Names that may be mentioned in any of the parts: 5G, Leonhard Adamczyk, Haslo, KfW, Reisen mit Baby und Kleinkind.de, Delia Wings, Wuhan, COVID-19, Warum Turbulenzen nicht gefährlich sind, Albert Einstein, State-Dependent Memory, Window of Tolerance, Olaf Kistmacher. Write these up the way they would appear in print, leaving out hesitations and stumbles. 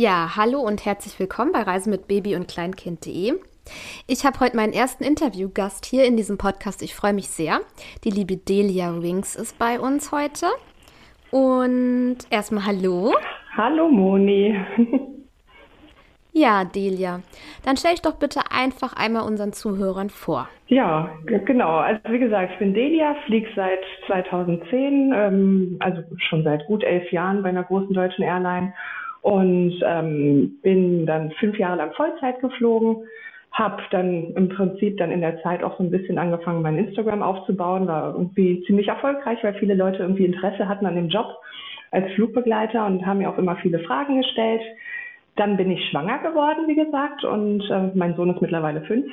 Ja, hallo und herzlich willkommen bei Reisen mit Baby und Kleinkind.de. Ich habe heute meinen ersten Interviewgast hier in diesem Podcast. Ich freue mich sehr. Die liebe Delia Wings ist bei uns heute. Und erstmal hallo. Hallo Moni. Ja, Delia, dann stell dich doch bitte einfach einmal unseren Zuhörern vor. Ja, genau. Also wie gesagt, ich bin Delia, fliege seit 2010, also schon seit gut 11 Jahren bei einer großen deutschen Airline und bin dann 5 Jahre lang Vollzeit geflogen, habe dann im Prinzip dann in der Zeit auch so ein bisschen angefangen, mein Instagram aufzubauen, war irgendwie ziemlich erfolgreich, weil viele Leute irgendwie Interesse hatten an dem Job als Flugbegleiter und haben mir auch immer viele Fragen gestellt. Dann bin ich schwanger geworden, wie gesagt, und mein Sohn ist mittlerweile 5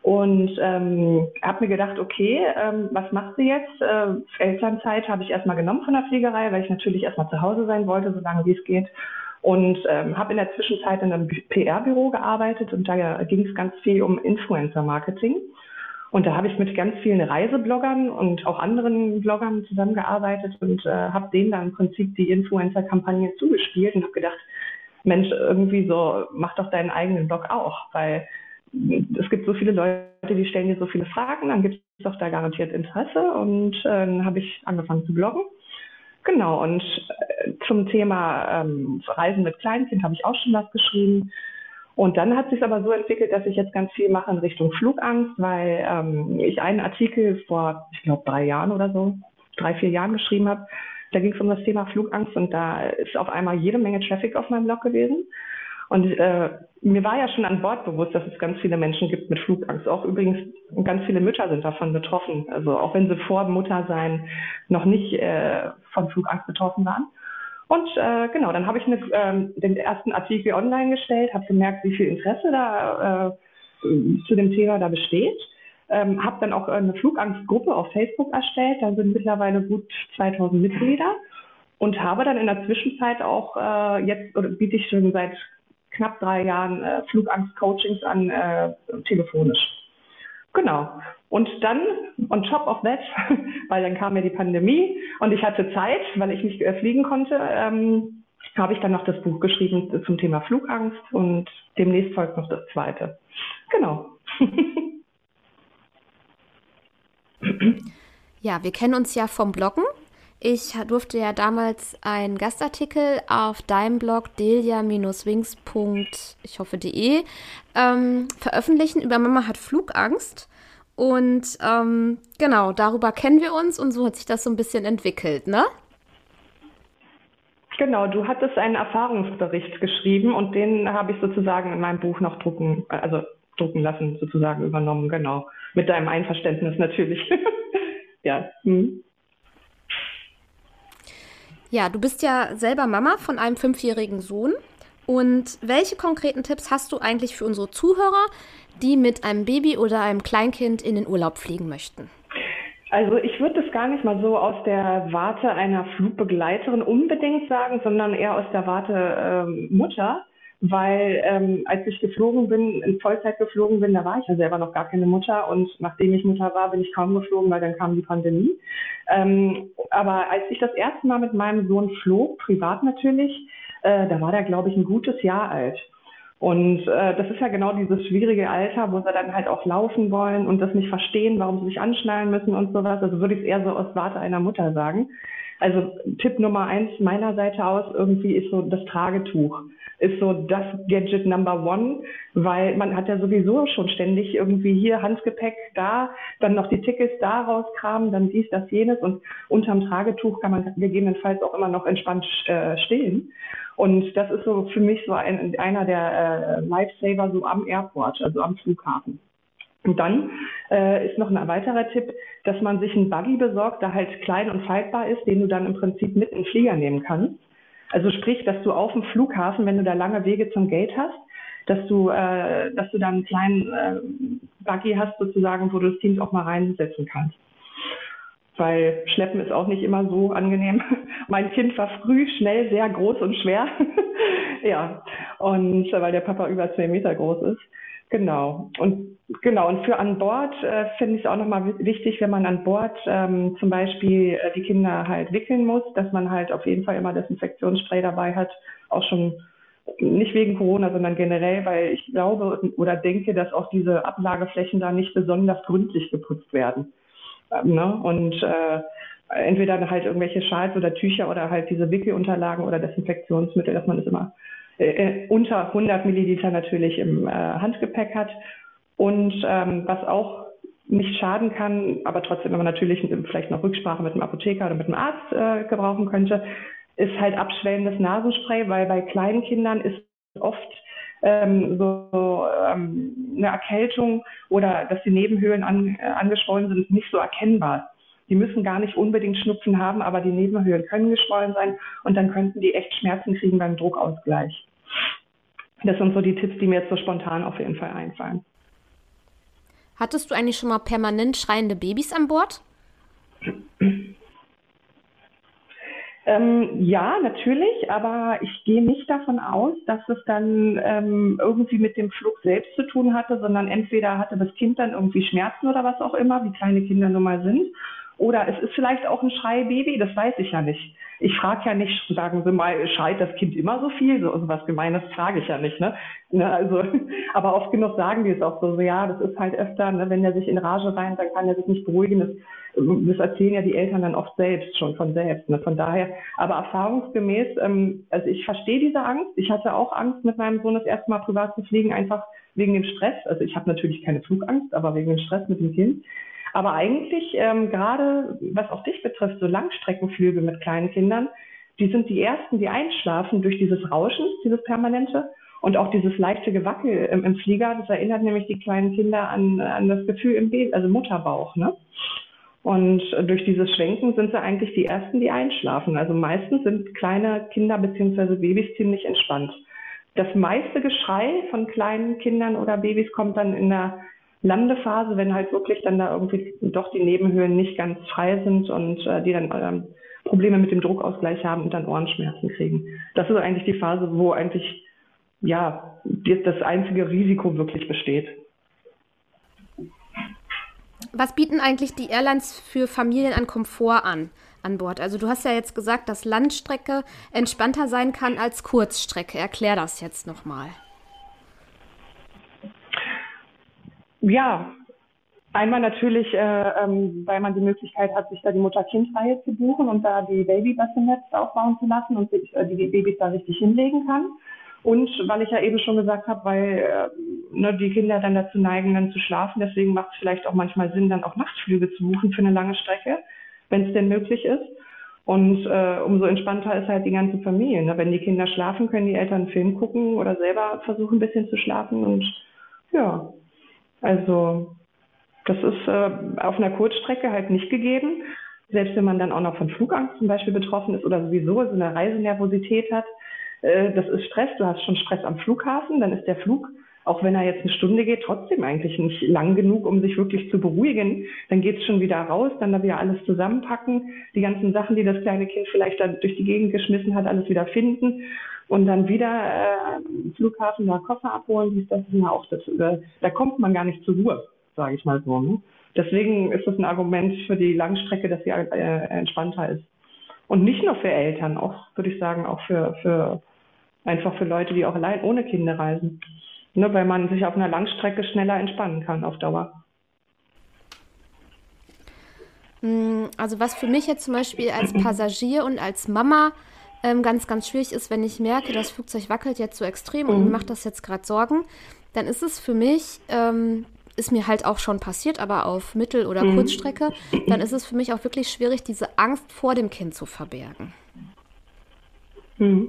und habe mir gedacht, okay, was machst du jetzt? Elternzeit habe ich erstmal genommen von der Fliegerei, weil ich natürlich erstmal zu Hause sein wollte, solange wie es geht, und habe in der Zwischenzeit in einem PR-Büro gearbeitet und da ging es ganz viel um Influencer-Marketing. Und da habe ich mit ganz vielen Reisebloggern und auch anderen Bloggern zusammengearbeitet und habe denen dann im Prinzip die Influencer-Kampagne zugespielt und habe gedacht, Mensch, irgendwie so, mach doch deinen eigenen Blog auch, weil es gibt so viele Leute, die stellen dir so viele Fragen, dann gibt es doch da garantiert Interesse und dann habe ich angefangen zu bloggen. Genau, und zum Thema Reisen mit Kleinkind habe ich auch schon was geschrieben und dann hat sich aber so entwickelt, dass ich jetzt ganz viel mache in Richtung Flugangst, weil ich einen Artikel vor, ich glaube, 3 Jahren oder so, 3-4 Jahren geschrieben habe. Da ging es um das Thema Flugangst und da ist auf einmal jede Menge Traffic auf meinem Blog gewesen. Und mir war ja schon an Bord bewusst, dass es ganz viele Menschen gibt mit Flugangst. Auch übrigens ganz viele Mütter sind davon betroffen. Also auch wenn sie vor Muttersein noch nicht von Flugangst betroffen waren. Und genau, dann habe ich den ersten Artikel online gestellt, habe gemerkt, wie viel Interesse da zu dem Thema da besteht. Habe dann auch eine Flugangstgruppe auf Facebook erstellt, da sind mittlerweile gut 2000 Mitglieder und habe dann in der Zwischenzeit auch jetzt, oder biete ich schon seit knapp 3 Jahren Flugangst-Coachings an, telefonisch. Genau. Und dann, on top of that, weil dann kam ja die Pandemie und ich hatte Zeit, weil ich nicht fliegen konnte, habe ich dann noch das Buch geschrieben zum Thema Flugangst und demnächst folgt noch das zweite. Genau. Ja, wir kennen uns ja vom Bloggen. Ich durfte ja damals einen Gastartikel auf deinem Blog delia-wings.de veröffentlichen über Mama hat Flugangst. Und genau, darüber kennen wir uns und so hat sich das so ein bisschen entwickelt, ne? Genau, du hattest einen Erfahrungsbericht geschrieben und den habe ich sozusagen in meinem Buch noch drucken lassen, sozusagen übernommen, genau. Mit deinem Einverständnis natürlich. Ja. Hm. Ja, du bist ja selber Mama von einem 5-jährigen Sohn. Und welche konkreten Tipps hast du eigentlich für unsere Zuhörer, die mit einem Baby oder einem Kleinkind in den Urlaub fliegen möchten? Also ich würde das gar nicht mal so aus der Warte einer Flugbegleiterin unbedingt sagen, sondern eher aus der Warte Mutter. Weil als ich geflogen bin, in Vollzeit geflogen bin, da war ich ja selber noch gar keine Mutter und nachdem ich Mutter war, bin ich kaum geflogen, weil dann kam die Pandemie. Aber als ich das erste Mal mit meinem Sohn flog, privat natürlich, da war der, glaube ich, ein gutes Jahr alt. Und das ist ja genau dieses schwierige Alter, wo sie dann halt auch laufen wollen und das nicht verstehen, warum sie sich anschnallen müssen und sowas. Also würde ich es eher so aus Warte einer Mutter sagen. Also Tipp Nummer 1 meiner Seite aus, irgendwie ist so das Tragetuch, ist so das Gadget Number 1, weil man hat ja sowieso schon ständig irgendwie hier Handgepäck da, dann noch die Tickets da rauskramen, dann dies, das, jenes und unterm Tragetuch kann man gegebenenfalls auch immer noch entspannt stehen. Und das ist so für mich so einer der Lifesaver so am Airport, also am Flughafen. Und dann ist noch ein weiterer Tipp, dass man sich einen Buggy besorgt, der halt klein und faltbar ist, den du dann im Prinzip mit in den Flieger nehmen kannst. Also sprich, dass du auf dem Flughafen, wenn du da lange Wege zum Gate hast, dass du dann einen kleinen Buggy hast sozusagen, wo du das Team auch mal reinsetzen kannst. Weil Schleppen ist auch nicht immer so angenehm. Mein Kind war früh, schnell, sehr groß und schwer. Ja, und weil der Papa über 2 Meter groß ist. Genau und für an Bord finde ich es auch nochmal wichtig, wenn man an Bord zum Beispiel die Kinder halt wickeln muss, dass man halt auf jeden Fall immer Desinfektionsspray dabei hat, auch schon Nicht wegen Corona, sondern generell, weil ich glaube oder denke, dass auch diese Ablageflächen da nicht besonders gründlich geputzt werden. Ne? Und entweder halt irgendwelche Schals oder Tücher oder halt diese Wickelunterlagen oder Desinfektionsmittel, dass man das immer unter 100 Milliliter natürlich im Handgepäck hat. Und was auch nicht schaden kann, aber trotzdem immer natürlich vielleicht noch Rücksprache mit einem Apotheker oder mit einem Arzt gebrauchen könnte, ist halt abschwellendes Nasenspray, weil bei kleinen Kindern ist oft eine Erkältung oder dass die Nebenhöhlen angeschwollen sind, nicht so erkennbar. Die müssen gar nicht unbedingt Schnupfen haben, aber die Nebenhöhlen können geschwollen sein und dann könnten die echt Schmerzen kriegen beim Druckausgleich. Das sind so die Tipps, die mir jetzt so spontan auf jeden Fall einfallen. Hattest du eigentlich schon mal permanent schreiende Babys an Bord? Ja, natürlich, aber ich gehe nicht davon aus, dass es dann irgendwie mit dem Flug selbst zu tun hatte, sondern entweder hatte das Kind dann irgendwie Schmerzen oder was auch immer, wie kleine Kinder nun mal sind, oder es ist vielleicht auch ein Schreibaby, das weiß ich ja nicht. Ich frage ja nicht, sagen Sie mal, schreit das Kind immer so viel, so was Gemeines frage ich ja nicht. Ne? Also, aber oft genug sagen die es auch so, ja, das ist halt öfter, ne, wenn der sich in Rage weint, dann kann er sich nicht beruhigen, das erzählen ja die Eltern dann oft selbst, schon von selbst. Ne? Von daher, aber erfahrungsgemäß, also ich verstehe diese Angst. Ich hatte auch Angst, mit meinem Sohn das erste Mal privat zu fliegen, einfach wegen dem Stress. Also ich habe natürlich keine Flugangst, aber wegen dem Stress mit dem Kind. Aber eigentlich, gerade was auch dich betrifft, so Langstreckenflüge mit kleinen Kindern, die sind die Ersten, die einschlafen durch dieses Rauschen, dieses Permanente. Und auch dieses leichte Gewackel im Flieger, das erinnert nämlich die kleinen Kinder an das Gefühl im Baby, also Mutterbauch, ne? Und durch dieses Schwenken sind sie eigentlich die Ersten, die einschlafen. Also meistens sind kleine Kinder bzw. Babys ziemlich entspannt. Das meiste Geschrei von kleinen Kindern oder Babys kommt dann in der Landephase, wenn halt wirklich dann da irgendwie doch die Nebenhöhlen nicht ganz frei sind und die dann Probleme mit dem Druckausgleich haben und dann Ohrenschmerzen kriegen. Das ist eigentlich die Phase, wo eigentlich ja das einzige Risiko wirklich besteht. Was bieten eigentlich die Airlines für Familien an Komfort an Bord? Also du hast ja jetzt gesagt, dass Landstrecke entspannter sein kann als Kurzstrecke. Erklär das jetzt nochmal. Ja, einmal natürlich, weil man die Möglichkeit hat, sich da die Mutter-Kind-Reihe zu buchen und da die Baby-Bassinets aufbauen zu lassen und sich, die Babys da richtig hinlegen kann. Und weil ich ja eben schon gesagt habe, weil die Kinder dann dazu neigen, dann zu schlafen. Deswegen macht es vielleicht auch manchmal Sinn, dann auch Nachtflüge zu buchen für eine lange Strecke, wenn es denn möglich ist. Und umso entspannter ist halt die ganze Familie. Ne? Wenn die Kinder schlafen, können die Eltern einen Film gucken oder selber versuchen, ein bisschen zu schlafen. Und ja, also das ist auf einer Kurzstrecke halt nicht gegeben. Selbst wenn man dann auch noch von Flugangst zum Beispiel betroffen ist oder sowieso so eine Reisenervosität hat, das ist Stress, du hast schon Stress am Flughafen, dann ist der Flug, auch wenn er jetzt eine Stunde geht, trotzdem eigentlich nicht lang genug, um sich wirklich zu beruhigen. Dann geht es schon wieder raus, dann da wieder alles zusammenpacken, die ganzen Sachen, die das kleine Kind vielleicht dann durch die Gegend geschmissen hat, alles wieder finden und dann wieder am Flughafen da Koffer abholen, wie ist das denn auch? Da kommt man gar nicht zur Ruhe, sage ich mal so. Ne? Deswegen ist das ein Argument für die Langstrecke, dass sie entspannter ist. Und nicht nur für Eltern, auch würde ich sagen, auch für Leute, die auch allein ohne Kinder reisen. Ne, weil man sich auf einer Langstrecke schneller entspannen kann auf Dauer. Also was für mich jetzt zum Beispiel als Passagier und als Mama ganz, ganz schwierig ist, wenn ich merke, das Flugzeug wackelt jetzt so extrem und mir macht das jetzt gerade Sorgen, dann ist es für mich, ist mir halt auch schon passiert, aber auf Mittel- oder Kurzstrecke, dann ist es für mich auch wirklich schwierig, diese Angst vor dem Kind zu verbergen. Mhm.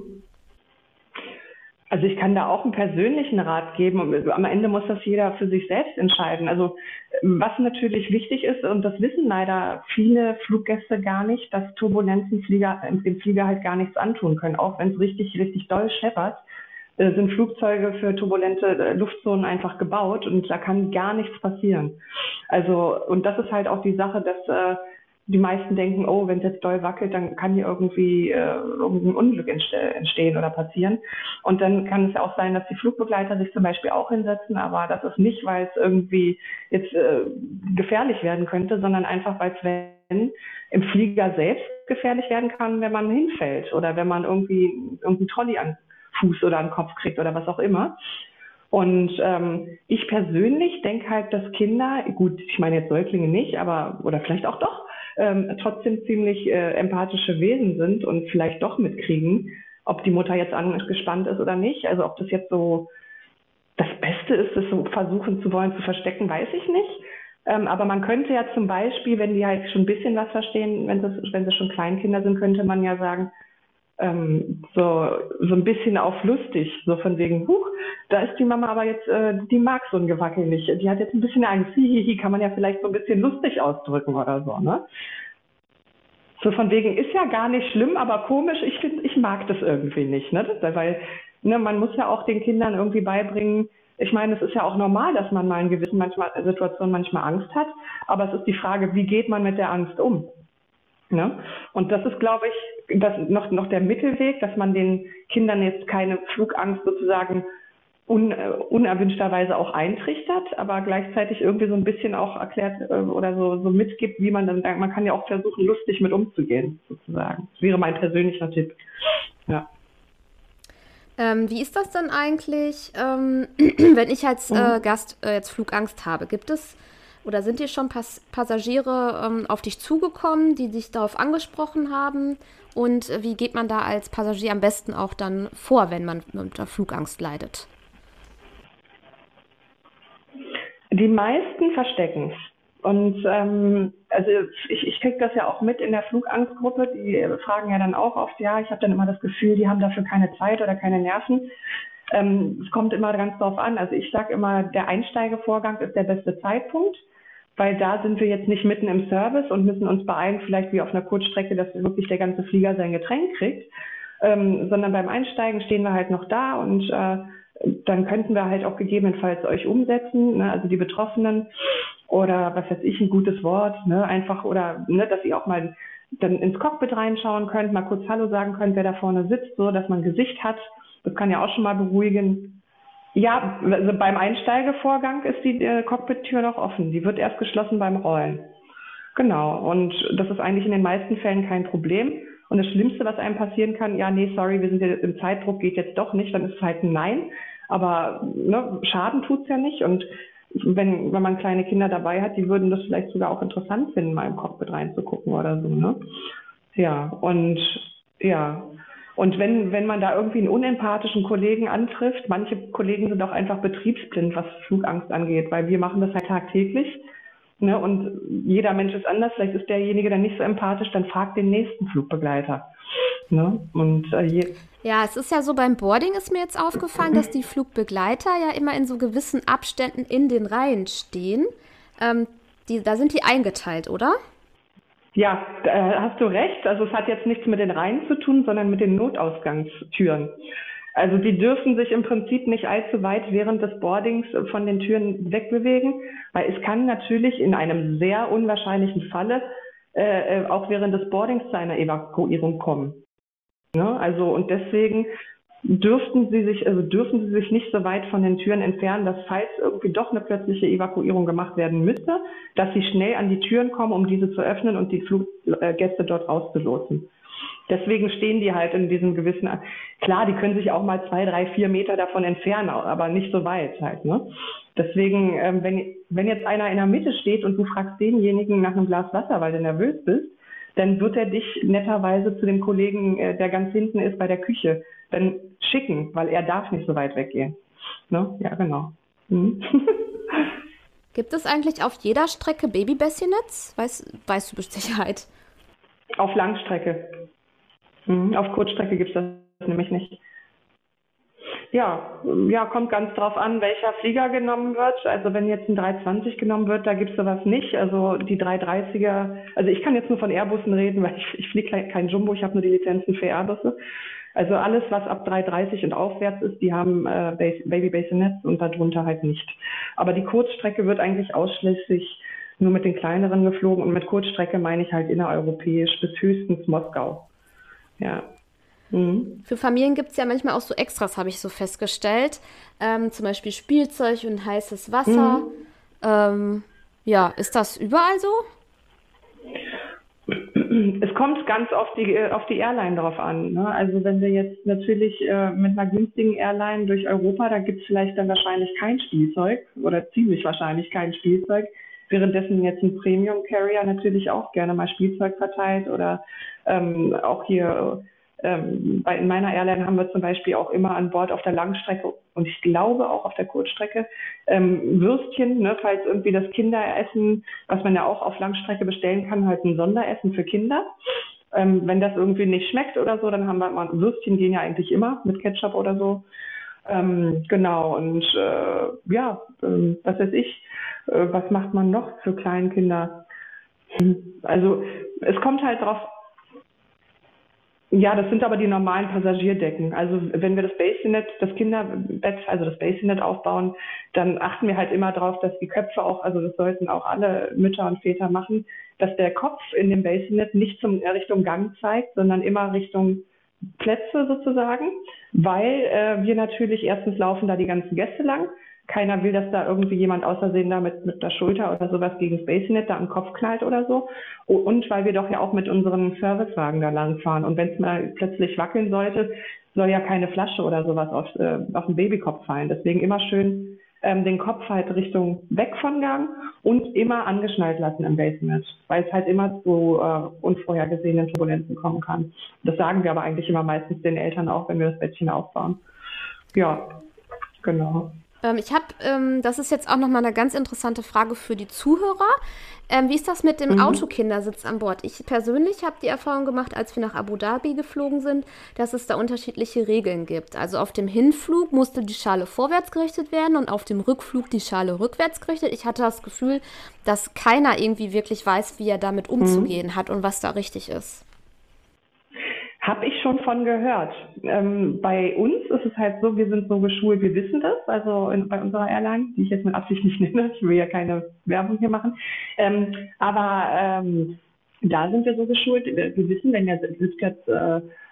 Also ich kann da auch einen persönlichen Rat geben. Am Ende muss das jeder für sich selbst entscheiden. Also was natürlich wichtig ist, und das wissen leider viele Fluggäste gar nicht, dass Turbulenzen dem Flieger halt gar nichts antun können. Auch wenn es richtig, richtig doll scheppert, sind Flugzeuge für turbulente Luftzonen einfach gebaut und da kann gar nichts passieren. Also, und das ist halt auch die Sache, dass die meisten denken, oh, wenn es jetzt doll wackelt, dann kann hier irgendwie irgendein Unglück entstehen oder passieren. Und dann kann es auch sein, dass die Flugbegleiter sich zum Beispiel auch hinsetzen, aber das ist nicht, weil es irgendwie jetzt gefährlich werden könnte, sondern einfach, weil es im Flieger selbst gefährlich werden kann, wenn man hinfällt oder wenn man irgendwie einen Trolley an Fuß oder einen Kopf kriegt oder was auch immer. Und ich persönlich denke halt, dass Kinder, gut, ich meine jetzt Säuglinge nicht, aber oder vielleicht auch doch, trotzdem ziemlich empathische Wesen sind und vielleicht doch mitkriegen, ob die Mutter jetzt angespannt ist oder nicht. Also ob das jetzt so das Beste ist, das so versuchen zu wollen, zu verstecken, weiß ich nicht. Aber man könnte ja zum Beispiel, wenn die halt schon ein bisschen was verstehen, wenn sie schon Kleinkinder sind, könnte man ja sagen, so ein bisschen auf lustig, so von wegen, huch, da ist die Mama aber jetzt, die mag so ein Gewackel nicht, die hat jetzt ein bisschen Angst, hihihi, kann man ja vielleicht so ein bisschen lustig ausdrücken oder so, ne? So von wegen, ist ja gar nicht schlimm, aber komisch, ich mag das irgendwie nicht, ne? Weil, ne, man muss ja auch den Kindern irgendwie beibringen, ich meine, es ist ja auch normal, dass man mal in gewissen Situationen manchmal Angst hat, aber es ist die Frage, wie geht man mit der Angst um? Ne? Und das ist, glaube ich, noch der Mittelweg, dass man den Kindern jetzt keine Flugangst sozusagen unerwünschterweise auch eintrichtert, aber gleichzeitig irgendwie so ein bisschen auch erklärt oder so mitgibt, wie man dann, man kann ja auch versuchen, lustig mit umzugehen, sozusagen. Das wäre mein persönlicher Tipp. Ja. Wie ist das denn eigentlich, wenn ich als Gast jetzt Flugangst habe? Gibt es oder sind dir schon Passagiere auf dich zugekommen, die dich darauf angesprochen haben? Und wie geht man da als Passagier am besten auch dann vor, wenn man unter Flugangst leidet? Die meisten verstecken es. Und also ich kriege das ja auch mit in der Flugangstgruppe, die fragen ja dann auch oft, ja, ich habe dann immer das Gefühl, die haben dafür keine Zeit oder keine Nerven. Es kommt immer ganz drauf an. Also ich sage immer, der Einsteigevorgang ist der beste Zeitpunkt, weil da sind wir jetzt nicht mitten im Service und müssen uns beeilen, vielleicht wie auf einer Kurzstrecke, dass wirklich der ganze Flieger sein Getränk kriegt, sondern beim Einsteigen stehen wir halt noch da und dann könnten wir halt auch gegebenenfalls euch umsetzen, ne? Also die Betroffenen oder was weiß ich, ein gutes Wort, ne? Einfach oder ne, dass ihr auch mal dann ins Cockpit reinschauen könnt, mal kurz Hallo sagen könnt, wer da vorne sitzt, so dass man ein Gesicht hat. Das kann ja auch schon mal beruhigen. Ja, also beim Einsteigevorgang ist die Cockpit-Tür noch offen. Die wird erst geschlossen beim Rollen. Genau, und das ist eigentlich in den meisten Fällen kein Problem. Und das Schlimmste, was einem passieren kann, ja, nee, sorry, wir sind ja im Zeitdruck, geht jetzt doch nicht, dann ist es halt ein Nein. Aber ne, Schaden tut's ja nicht. Und wenn man kleine Kinder dabei hat, die würden das vielleicht sogar auch interessant finden, mal im Cockpit reinzugucken oder so, ne? Und wenn man da irgendwie einen unempathischen Kollegen antrifft, manche Kollegen sind auch einfach betriebsblind, was Flugangst angeht, weil wir machen das halt tagtäglich, ne? Und jeder Mensch ist anders, vielleicht ist derjenige dann nicht so empathisch, dann fragt den nächsten Flugbegleiter. Ne? Und, ja, es ist ja so, beim Boarding ist mir jetzt aufgefallen, dass die Flugbegleiter ja immer in so gewissen Abständen in den Reihen stehen. Da sind die eingeteilt, oder? Ja, hast du recht. Also es hat jetzt nichts mit den Reihen zu tun, sondern mit den Notausgangstüren. Also die dürfen sich im Prinzip nicht allzu weit während des Boardings von den Türen wegbewegen, weil es kann natürlich in einem sehr unwahrscheinlichen Falle auch während des Boardings zu einer Evakuierung kommen. Ne? Also und deswegen dürfen sie sich nicht so weit von den Türen entfernen, dass falls irgendwie doch eine plötzliche Evakuierung gemacht werden müsste, dass sie schnell an die Türen kommen, um diese zu öffnen und die Fluggäste dort auszulotsen. Deswegen stehen die halt in diesem gewissen, klar, die können sich auch mal 2, 3, 4 Meter davon entfernen, aber nicht so weit halt. Ne? Deswegen, wenn jetzt einer in der Mitte steht und du fragst denjenigen nach einem Glas Wasser, weil du nervös bist, dann wird er dich netterweise zu dem Kollegen, der ganz hinten ist bei der Küche, dann schicken, weil er darf nicht so weit weggehen. Ne? Ja, genau. Mhm. Gibt es eigentlich auf jeder Strecke Baby-Bassinets? Weißt du mit Sicherheit? Auf Langstrecke. Mhm. Auf Kurzstrecke gibt es das nämlich nicht. Ja, kommt ganz drauf an, welcher Flieger genommen wird. Also wenn jetzt ein 320 genommen wird, da gibt es sowas nicht. Also die 330er, also ich kann jetzt nur von Airbussen reden, weil ich fliege kein Jumbo, ich habe nur die Lizenzen für Airbusse. Also alles, was ab 330 und aufwärts ist, die haben Baby-Bassinets und darunter halt nicht. Aber die Kurzstrecke wird eigentlich ausschließlich nur mit den kleineren geflogen und mit Kurzstrecke meine ich halt innereuropäisch bis höchstens Moskau. Ja. Für Familien gibt es ja manchmal auch so Extras, habe ich so festgestellt. Zum Beispiel Spielzeug und heißes Wasser. Mhm. Ist das überall so? Es kommt ganz auf die Airline drauf an, ne? Also wenn wir jetzt natürlich mit einer günstigen Airline durch Europa, da gibt es vielleicht dann wahrscheinlich kein Spielzeug oder ziemlich wahrscheinlich kein Spielzeug, währenddessen jetzt ein Premium Carrier natürlich auch gerne mal Spielzeug verteilt oder auch hier in meiner Airline haben wir zum Beispiel auch immer an Bord auf der Langstrecke und ich glaube auch auf der Kurzstrecke Würstchen, ne, falls irgendwie das Kinderessen, was man ja auch auf Langstrecke bestellen kann, halt ein Sonderessen für Kinder. Wenn das irgendwie nicht schmeckt oder so, dann haben wir immer, Würstchen gehen ja eigentlich immer mit Ketchup oder so. Genau, und was weiß ich, was macht man noch für Kleinkinder? Also es kommt halt drauf. Ja, das sind aber die normalen Passagierdecken. Also wenn wir das Bassinet aufbauen, dann achten wir halt immer darauf, dass die Köpfe auch, also das sollten auch alle Mütter und Väter machen, dass der Kopf in dem Bassinet nicht Richtung Gang zeigt, sondern immer Richtung Plätze sozusagen, weil wir natürlich erstens laufen da die ganzen Gäste lang. Keiner will, dass da irgendwie jemand außersehen da mit der Schulter oder sowas gegen das Bassinet da am Kopf knallt oder so. Und weil wir doch ja auch mit unseren Servicewagen da langfahren. Und wenn es mal plötzlich wackeln sollte, soll ja keine Flasche oder sowas auf den Babykopf fallen. Deswegen immer schön den Kopf halt Richtung weg vom Gang und immer angeschnallt lassen im Bassinet, weil es halt immer zu unvorhergesehenen Turbulenzen kommen kann. Das sagen wir aber eigentlich immer meistens den Eltern auch, wenn wir das Bettchen aufbauen. Ja, genau. Ich habe, das ist jetzt auch nochmal eine ganz interessante Frage für die Zuhörer. Wie ist das mit dem Autokindersitz an Bord? Ich persönlich habe die Erfahrung gemacht, als wir nach Abu Dhabi geflogen sind, dass es da unterschiedliche Regeln gibt. Also auf dem Hinflug musste die Schale vorwärts gerichtet werden und auf dem Rückflug die Schale rückwärts gerichtet. Ich hatte das Gefühl, dass keiner irgendwie wirklich weiß, wie er damit umzugehen hat und was da richtig ist. Habe ich schon von gehört. Bei uns ist es halt so, wir sind so geschult, wir wissen das, also bei unserer Airline, die ich jetzt mit Absicht nicht nenne, ich will ja keine Werbung hier machen, aber da sind wir so geschult, wir wissen, wenn der Sitzplatz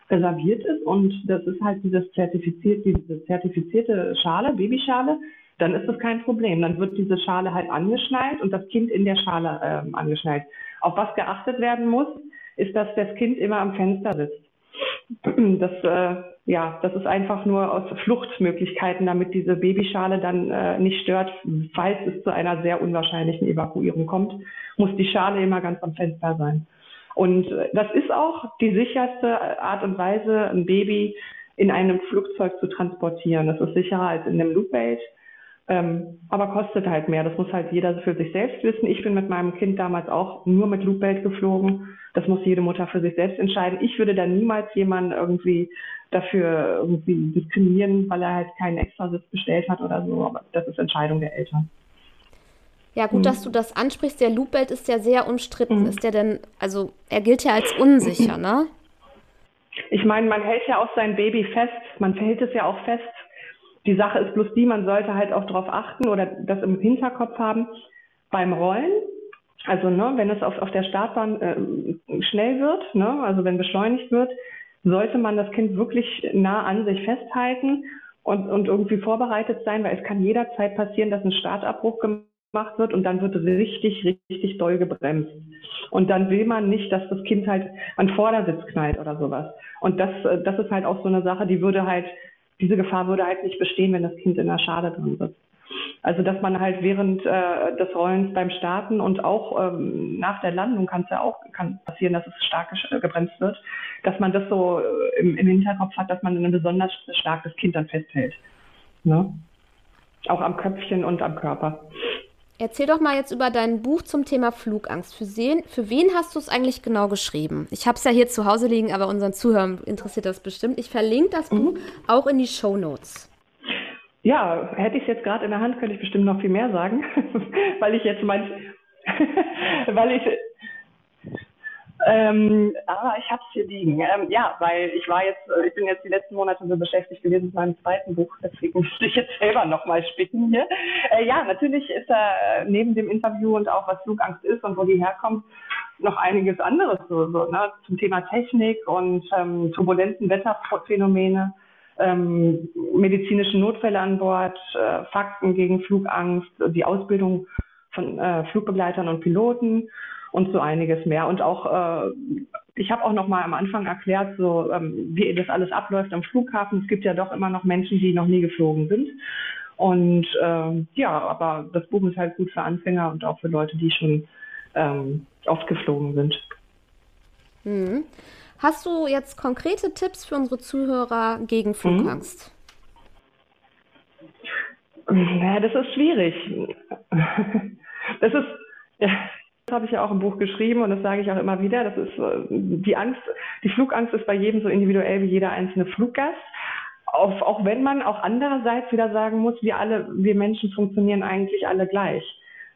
reserviert ist und das ist halt diese zertifizierte Schale, Babyschale, dann ist das kein Problem. Dann wird diese Schale halt angeschnallt und das Kind in der Schale angeschnallt. Auf was geachtet werden muss, ist, dass das Kind immer am Fenster sitzt. Das ist einfach nur aus Fluchtmöglichkeiten, damit diese Babyschale dann nicht stört. Falls es zu einer sehr unwahrscheinlichen Evakuierung kommt, muss die Schale immer ganz am Fenster sein. Und das ist auch die sicherste Art und Weise, ein Baby in einem Flugzeug zu transportieren. Das ist sicherer als in einem Loopbait, aber kostet halt mehr. Das muss halt jeder für sich selbst wissen. Ich bin mit meinem Kind damals auch nur mit Loopbait geflogen. Das muss jede Mutter für sich selbst entscheiden. Ich würde dann niemals jemanden dafür diskriminieren, weil er halt keinen Extrasitz bestellt hat oder so. Aber das ist Entscheidung der Eltern. Ja, gut, dass du das ansprichst. Der Loopbait ist ja sehr umstritten. Ist der denn, also er gilt ja als unsicher, ne? Ich meine, man hält ja auch sein Baby fest. Man hält es ja auch fest. Die Sache ist bloß die, man sollte halt auch darauf achten oder das im Hinterkopf haben beim Rollen. Also ne, wenn es auf der Startbahn schnell wird, ne, also wenn beschleunigt wird, sollte man das Kind wirklich nah an sich festhalten und irgendwie vorbereitet sein, weil es kann jederzeit passieren, dass ein Startabbruch gemacht wird und dann wird richtig, richtig doll gebremst. Und dann will man nicht, dass das Kind halt an Vordersitz knallt oder sowas. Und das ist halt auch so eine Sache, diese Gefahr würde halt nicht bestehen, wenn das Kind in der Schale drin sitzt. Also dass man halt während des Rollens beim Starten und auch nach der Landung kann passieren, dass es stark gebremst wird, dass man das so im Hinterkopf hat, dass man ein besonders starkes Kind dann festhält. Ne? Auch am Köpfchen und am Körper. Erzähl doch mal jetzt über dein Buch zum Thema Flugangst. Für wen hast du es eigentlich genau geschrieben? Ich habe es ja hier zu Hause liegen, aber unseren Zuhörern interessiert das bestimmt. Ich verlinke das Buch auch in die Shownotes. Ja, hätte ich es jetzt gerade in der Hand, könnte ich bestimmt noch viel mehr sagen, aber ich habe es hier liegen. Ich bin jetzt die letzten Monate so beschäftigt gewesen mit meinem zweiten Buch, deswegen musste ich jetzt selber nochmal spicken hier. Natürlich ist da neben dem Interview und auch was Flugangst ist und wo die herkommt, noch einiges anderes so, zum Thema Technik und Turbulenzen, Wetterphänomene, medizinische Notfälle an Bord, Fakten gegen Flugangst, die Ausbildung von Flugbegleitern und Piloten. und so einiges mehr. Und auch, ich habe auch noch mal am Anfang erklärt, so wie das alles abläuft am Flughafen. Es gibt ja doch immer noch Menschen, die noch nie geflogen sind. Und ja, aber das Buch ist halt gut für Anfänger und auch für Leute, die schon oft geflogen sind. Hm. Hast du jetzt konkrete Tipps für unsere Zuhörer gegen Flugangst? Ja, das ist schwierig. Das habe ich ja auch im Buch geschrieben und das sage ich auch immer wieder. Das ist die Flugangst ist bei jedem so individuell wie jeder einzelne Fluggast. Auch wenn man auch andererseits wieder sagen muss, wir Menschen funktionieren eigentlich alle gleich.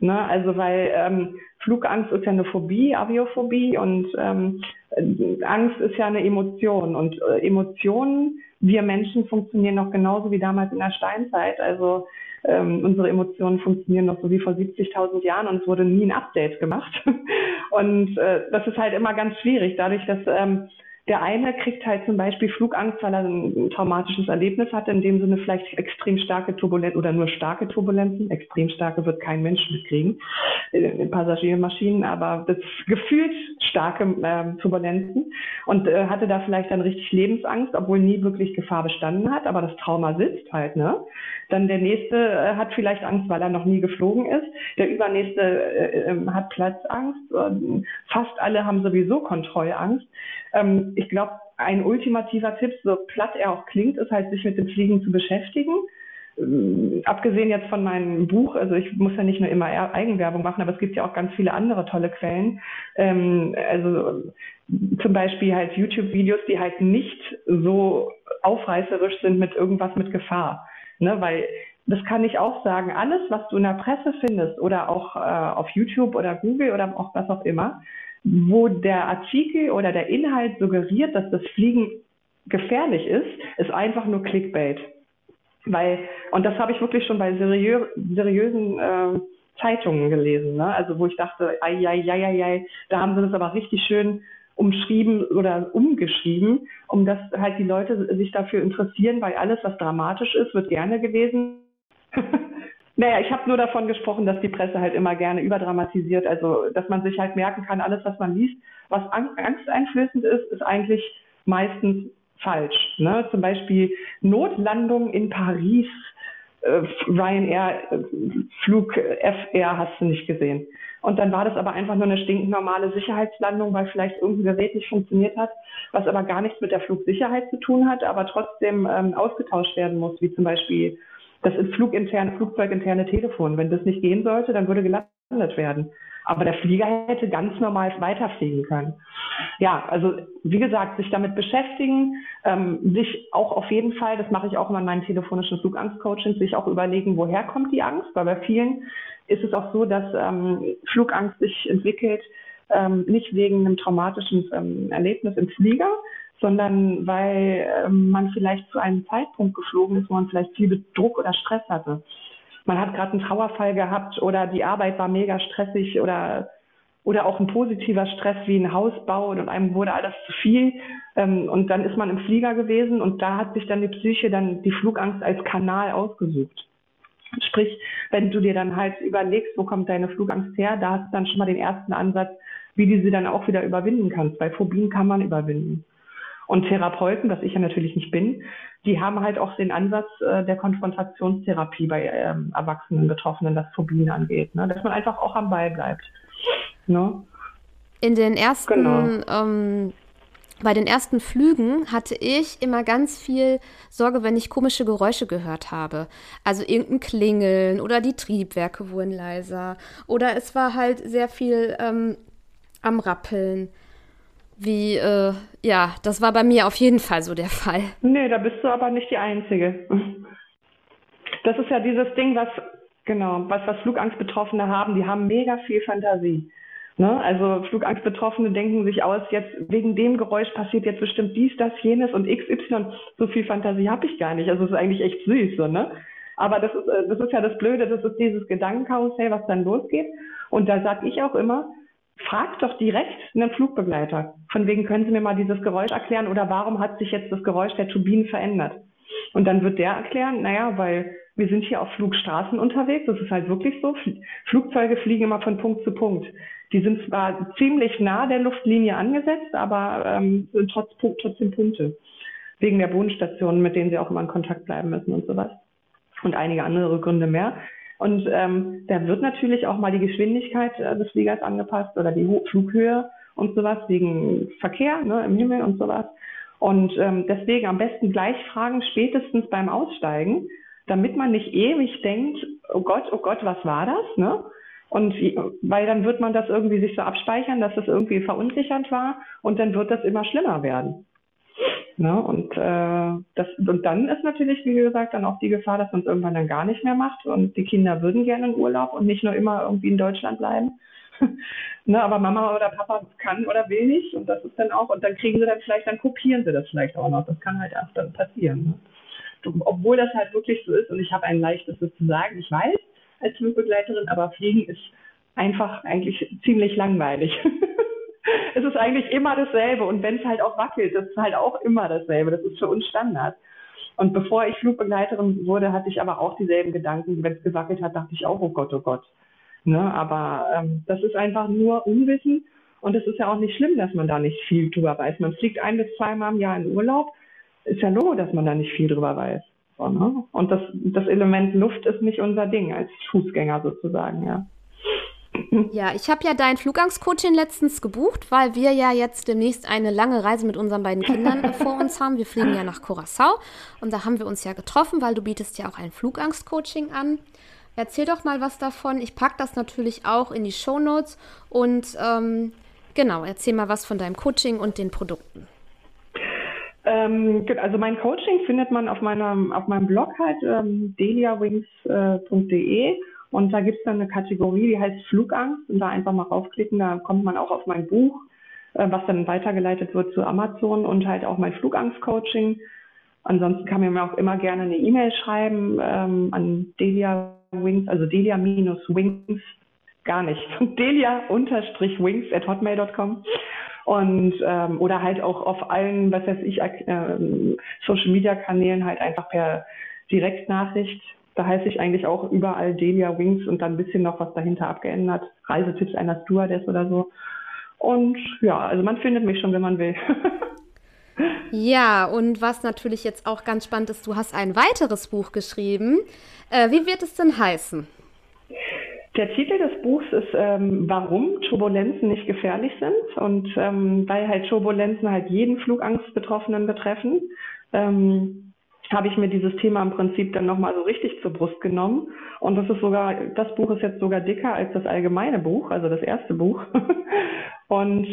Ne? Also weil Flugangst ist ja eine Phobie, Aviophobie, und Angst ist ja eine Emotion. Und Emotionen, wir Menschen funktionieren noch genauso wie damals in der Steinzeit. Also unsere Emotionen funktionieren noch so wie vor 70.000 Jahren und es wurde nie ein Update gemacht. Und das ist halt immer ganz schwierig, dadurch, dass der eine kriegt halt zum Beispiel Flugangst, weil er ein traumatisches Erlebnis hatte, in dem Sinne vielleicht extrem starke Turbulenzen oder nur starke Turbulenzen. Extrem starke wird kein Mensch mitkriegen in Passagiermaschinen, aber das gefühlt starke Turbulenzen, und hatte da vielleicht dann richtig Lebensangst, obwohl nie wirklich Gefahr bestanden hat, aber das Trauma sitzt halt, ne? Dann der nächste hat vielleicht Angst, weil er noch nie geflogen ist. Der übernächste hat Platzangst. Fast alle haben sowieso Kontrollangst. Ich glaube, ein ultimativer Tipp, so platt er auch klingt, ist halt, sich mit dem Fliegen zu beschäftigen. Abgesehen jetzt von meinem Buch, also ich muss ja nicht nur immer Eigenwerbung machen, aber es gibt ja auch ganz viele andere tolle Quellen. Also zum Beispiel halt YouTube-Videos, die halt nicht so aufreißerisch sind mit irgendwas mit Gefahr. Ne? Weil das kann ich auch sagen, alles, was du in der Presse findest oder auch auf YouTube oder Google oder auch was auch immer, wo der Artikel oder der Inhalt suggeriert, dass das Fliegen gefährlich ist einfach nur Clickbait. Und das habe ich wirklich schon bei seriösen Zeitungen gelesen, ne? Also wo ich dachte, da haben sie das aber richtig schön umschrieben oder umgeschrieben, um dass halt die Leute sich dafür interessieren, weil alles, was dramatisch ist, wird gerne gelesen. Naja, ich habe nur davon gesprochen, dass die Presse halt immer gerne überdramatisiert, also dass man sich halt merken kann, alles, was man liest, was angsteinflößend ist, ist eigentlich meistens falsch. Ne? Zum Beispiel Notlandung in Paris, Ryanair, Flug FR, hast du nicht gesehen. Und dann war das aber einfach nur eine stinknormale Sicherheitslandung, weil vielleicht irgendein Gerät nicht funktioniert hat, was aber gar nichts mit der Flugsicherheit zu tun hat, aber trotzdem ausgetauscht werden muss, wie zum Beispiel das flugzeuginterne Telefon. Wenn das nicht gehen sollte, dann würde gelandet werden. Aber der Flieger hätte ganz normal weiterfliegen können. Ja, also wie gesagt, sich damit beschäftigen, sich auch auf jeden Fall, das mache ich auch immer in meinen telefonischen Flugangstcoachings, sich auch überlegen, woher kommt die Angst? Weil bei vielen ist es auch so, dass Flugangst sich entwickelt, nicht wegen einem traumatischen Erlebnis im Flieger, sondern weil man vielleicht zu einem Zeitpunkt geflogen ist, wo man vielleicht viel Druck oder Stress hatte. Man hat gerade einen Trauerfall gehabt oder die Arbeit war mega stressig oder auch ein positiver Stress wie ein Hausbau und einem wurde alles zu viel. Und dann ist man im Flieger gewesen und da hat sich dann die Psyche die Flugangst als Kanal ausgesucht. Sprich, wenn du dir dann halt überlegst, wo kommt deine Flugangst her, da hast du dann schon mal den ersten Ansatz, wie du sie dann auch wieder überwinden kannst. Bei Phobien kann man überwinden. Und Therapeuten, was ich ja natürlich nicht bin, die haben halt auch den Ansatz der Konfrontationstherapie bei erwachsenen Betroffenen, was Phobien angeht. Ne? Dass man einfach auch am Ball bleibt. Ne? Bei den ersten Flügen hatte ich immer ganz viel Sorge, wenn ich komische Geräusche gehört habe. Also irgendein Klingeln oder die Triebwerke wurden leiser. Oder es war halt sehr viel am Rappeln. Das war bei mir auf jeden Fall so der Fall. Nee, da bist du aber nicht die Einzige. Das ist ja dieses Ding, was Flugangstbetroffene haben. Die haben mega viel Fantasie. Ne? Also Flugangstbetroffene denken sich aus, jetzt wegen dem Geräusch passiert jetzt bestimmt dies, das, jenes und XY. So viel Fantasie habe ich gar nicht. Also es ist eigentlich echt süß, so, ne? Aber das ist ja das Blöde, das ist dieses Gedankenkarussell, was dann losgeht. Und da sage ich auch immer, fragt doch direkt einen Flugbegleiter. Von wegen, können Sie mir mal dieses Geräusch erklären oder warum hat sich jetzt das Geräusch der Turbinen verändert? Und dann wird der erklären, naja, weil wir sind hier auf Flugstraßen unterwegs, das ist halt wirklich so, Flugzeuge fliegen immer von Punkt zu Punkt. Die sind zwar ziemlich nah der Luftlinie angesetzt, aber sind trotzdem Punkte. Wegen der Bodenstationen, mit denen sie auch immer in Kontakt bleiben müssen und sowas. Und einige andere Gründe mehr. Und da wird natürlich auch mal die Geschwindigkeit des Fliegers angepasst oder die Flughöhe und sowas, wegen Verkehr, ne, im Himmel und sowas. Und deswegen am besten gleich fragen, spätestens beim Aussteigen, damit man nicht ewig denkt, oh Gott, was war das, ne? Und weil dann wird man das irgendwie sich so abspeichern, dass das irgendwie verunsichernd war und dann wird das immer schlimmer werden. Ne? Und dann ist natürlich, wie gesagt, dann auch die Gefahr, dass man es irgendwann dann gar nicht mehr macht und die Kinder würden gerne in Urlaub und nicht nur immer irgendwie in Deutschland bleiben. Ne? Aber Mama oder Papa kann oder will nicht und das ist dann auch, und dann kriegen sie dann vielleicht, dann kopieren sie das vielleicht auch noch. Das kann halt auch dann passieren. Ne? Obwohl das halt wirklich so ist und ich habe ein leichtes, das zu sagen, ich weiß, als Flugbegleiterin, aber Fliegen ist einfach eigentlich ziemlich langweilig. Es ist eigentlich immer dasselbe und wenn es halt auch wackelt, das ist halt auch immer dasselbe, das ist für uns Standard. Und bevor ich Flugbegleiterin wurde, hatte ich aber auch dieselben Gedanken, wenn es gewackelt hat, dachte ich auch, oh Gott, oh Gott. Ne? Aber das ist einfach nur Unwissen und es ist ja auch nicht schlimm, dass man da nicht viel drüber weiß. Man fliegt 1 bis 2 Mal im Jahr in Urlaub, ist ja logisch, dass man da nicht viel drüber weiß. So, ne? Und das Element Luft ist nicht unser Ding als Fußgänger sozusagen, ja. Ja, ich habe ja dein Flugangstcoaching letztens gebucht, weil wir ja jetzt demnächst eine lange Reise mit unseren beiden Kindern vor uns haben. Wir fliegen ja nach Curaçao und da haben wir uns ja getroffen, weil du bietest ja auch ein Flugangstcoaching an. Erzähl doch mal was davon. Ich packe das natürlich auch in die Shownotes und genau, erzähl mal was von deinem Coaching und den Produkten. Also mein Coaching findet man auf meinem Blog halt, deliawings.de und da gibt es dann eine Kategorie, die heißt Flugangst und da einfach mal raufklicken, da kommt man auch auf mein Buch, was dann weitergeleitet wird zu Amazon und halt auch mein Flugangst-Coaching. Ansonsten kann man mir auch immer gerne eine E-Mail schreiben an deliawings, also delia-wings, gar nicht, delia-wings@hotmail.com. Und oder halt auch auf allen, was weiß ich, Social-Media-Kanälen halt einfach per Direktnachricht. Da heiße ich eigentlich auch überall Delia Wings und dann ein bisschen noch was dahinter abgeändert. Reisetipps einer Stewardess oder so. Und ja, also man findet mich schon, wenn man will. Ja, und was natürlich jetzt auch ganz spannend ist, du hast ein weiteres Buch geschrieben. Wie wird es denn heißen? Der Titel des Buchs ist Warum Turbulenzen nicht gefährlich sind und weil halt Turbulenzen halt jeden Flugangstbetroffenen betreffen, habe ich mir dieses Thema im Prinzip dann nochmal so richtig zur Brust genommen und das Buch ist jetzt sogar dicker als das allgemeine Buch, also das erste Buch und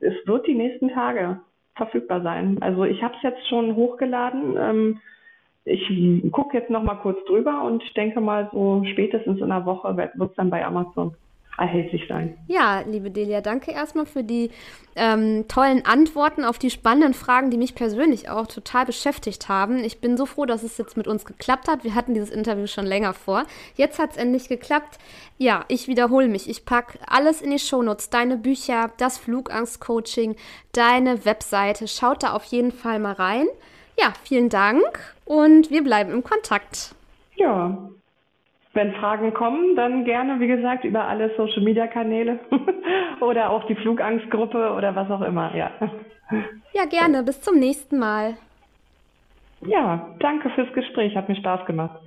es wird die nächsten Tage verfügbar sein. Also ich habe es jetzt schon hochgeladen, ich gucke jetzt noch mal kurz drüber und ich denke mal so spätestens in einer Woche wird es dann bei Amazon erhältlich sein. Ja, liebe Delia, danke erstmal für die tollen Antworten auf die spannenden Fragen, die mich persönlich auch total beschäftigt haben. Ich bin so froh, dass es jetzt mit uns geklappt hat. Wir hatten dieses Interview schon länger vor. Jetzt hat es endlich geklappt. Ja, ich wiederhole mich. Ich packe alles in die Shownotes, deine Bücher, das Flugangstcoaching, deine Webseite. Schaut da auf jeden Fall mal rein. Ja, vielen Dank und wir bleiben im Kontakt. Ja, wenn Fragen kommen, dann gerne, wie gesagt, über alle Social-Media-Kanäle oder auch die Flugangstgruppe oder was auch immer. Ja. Ja, gerne. Bis zum nächsten Mal. Ja, danke fürs Gespräch. Hat mir Spaß gemacht.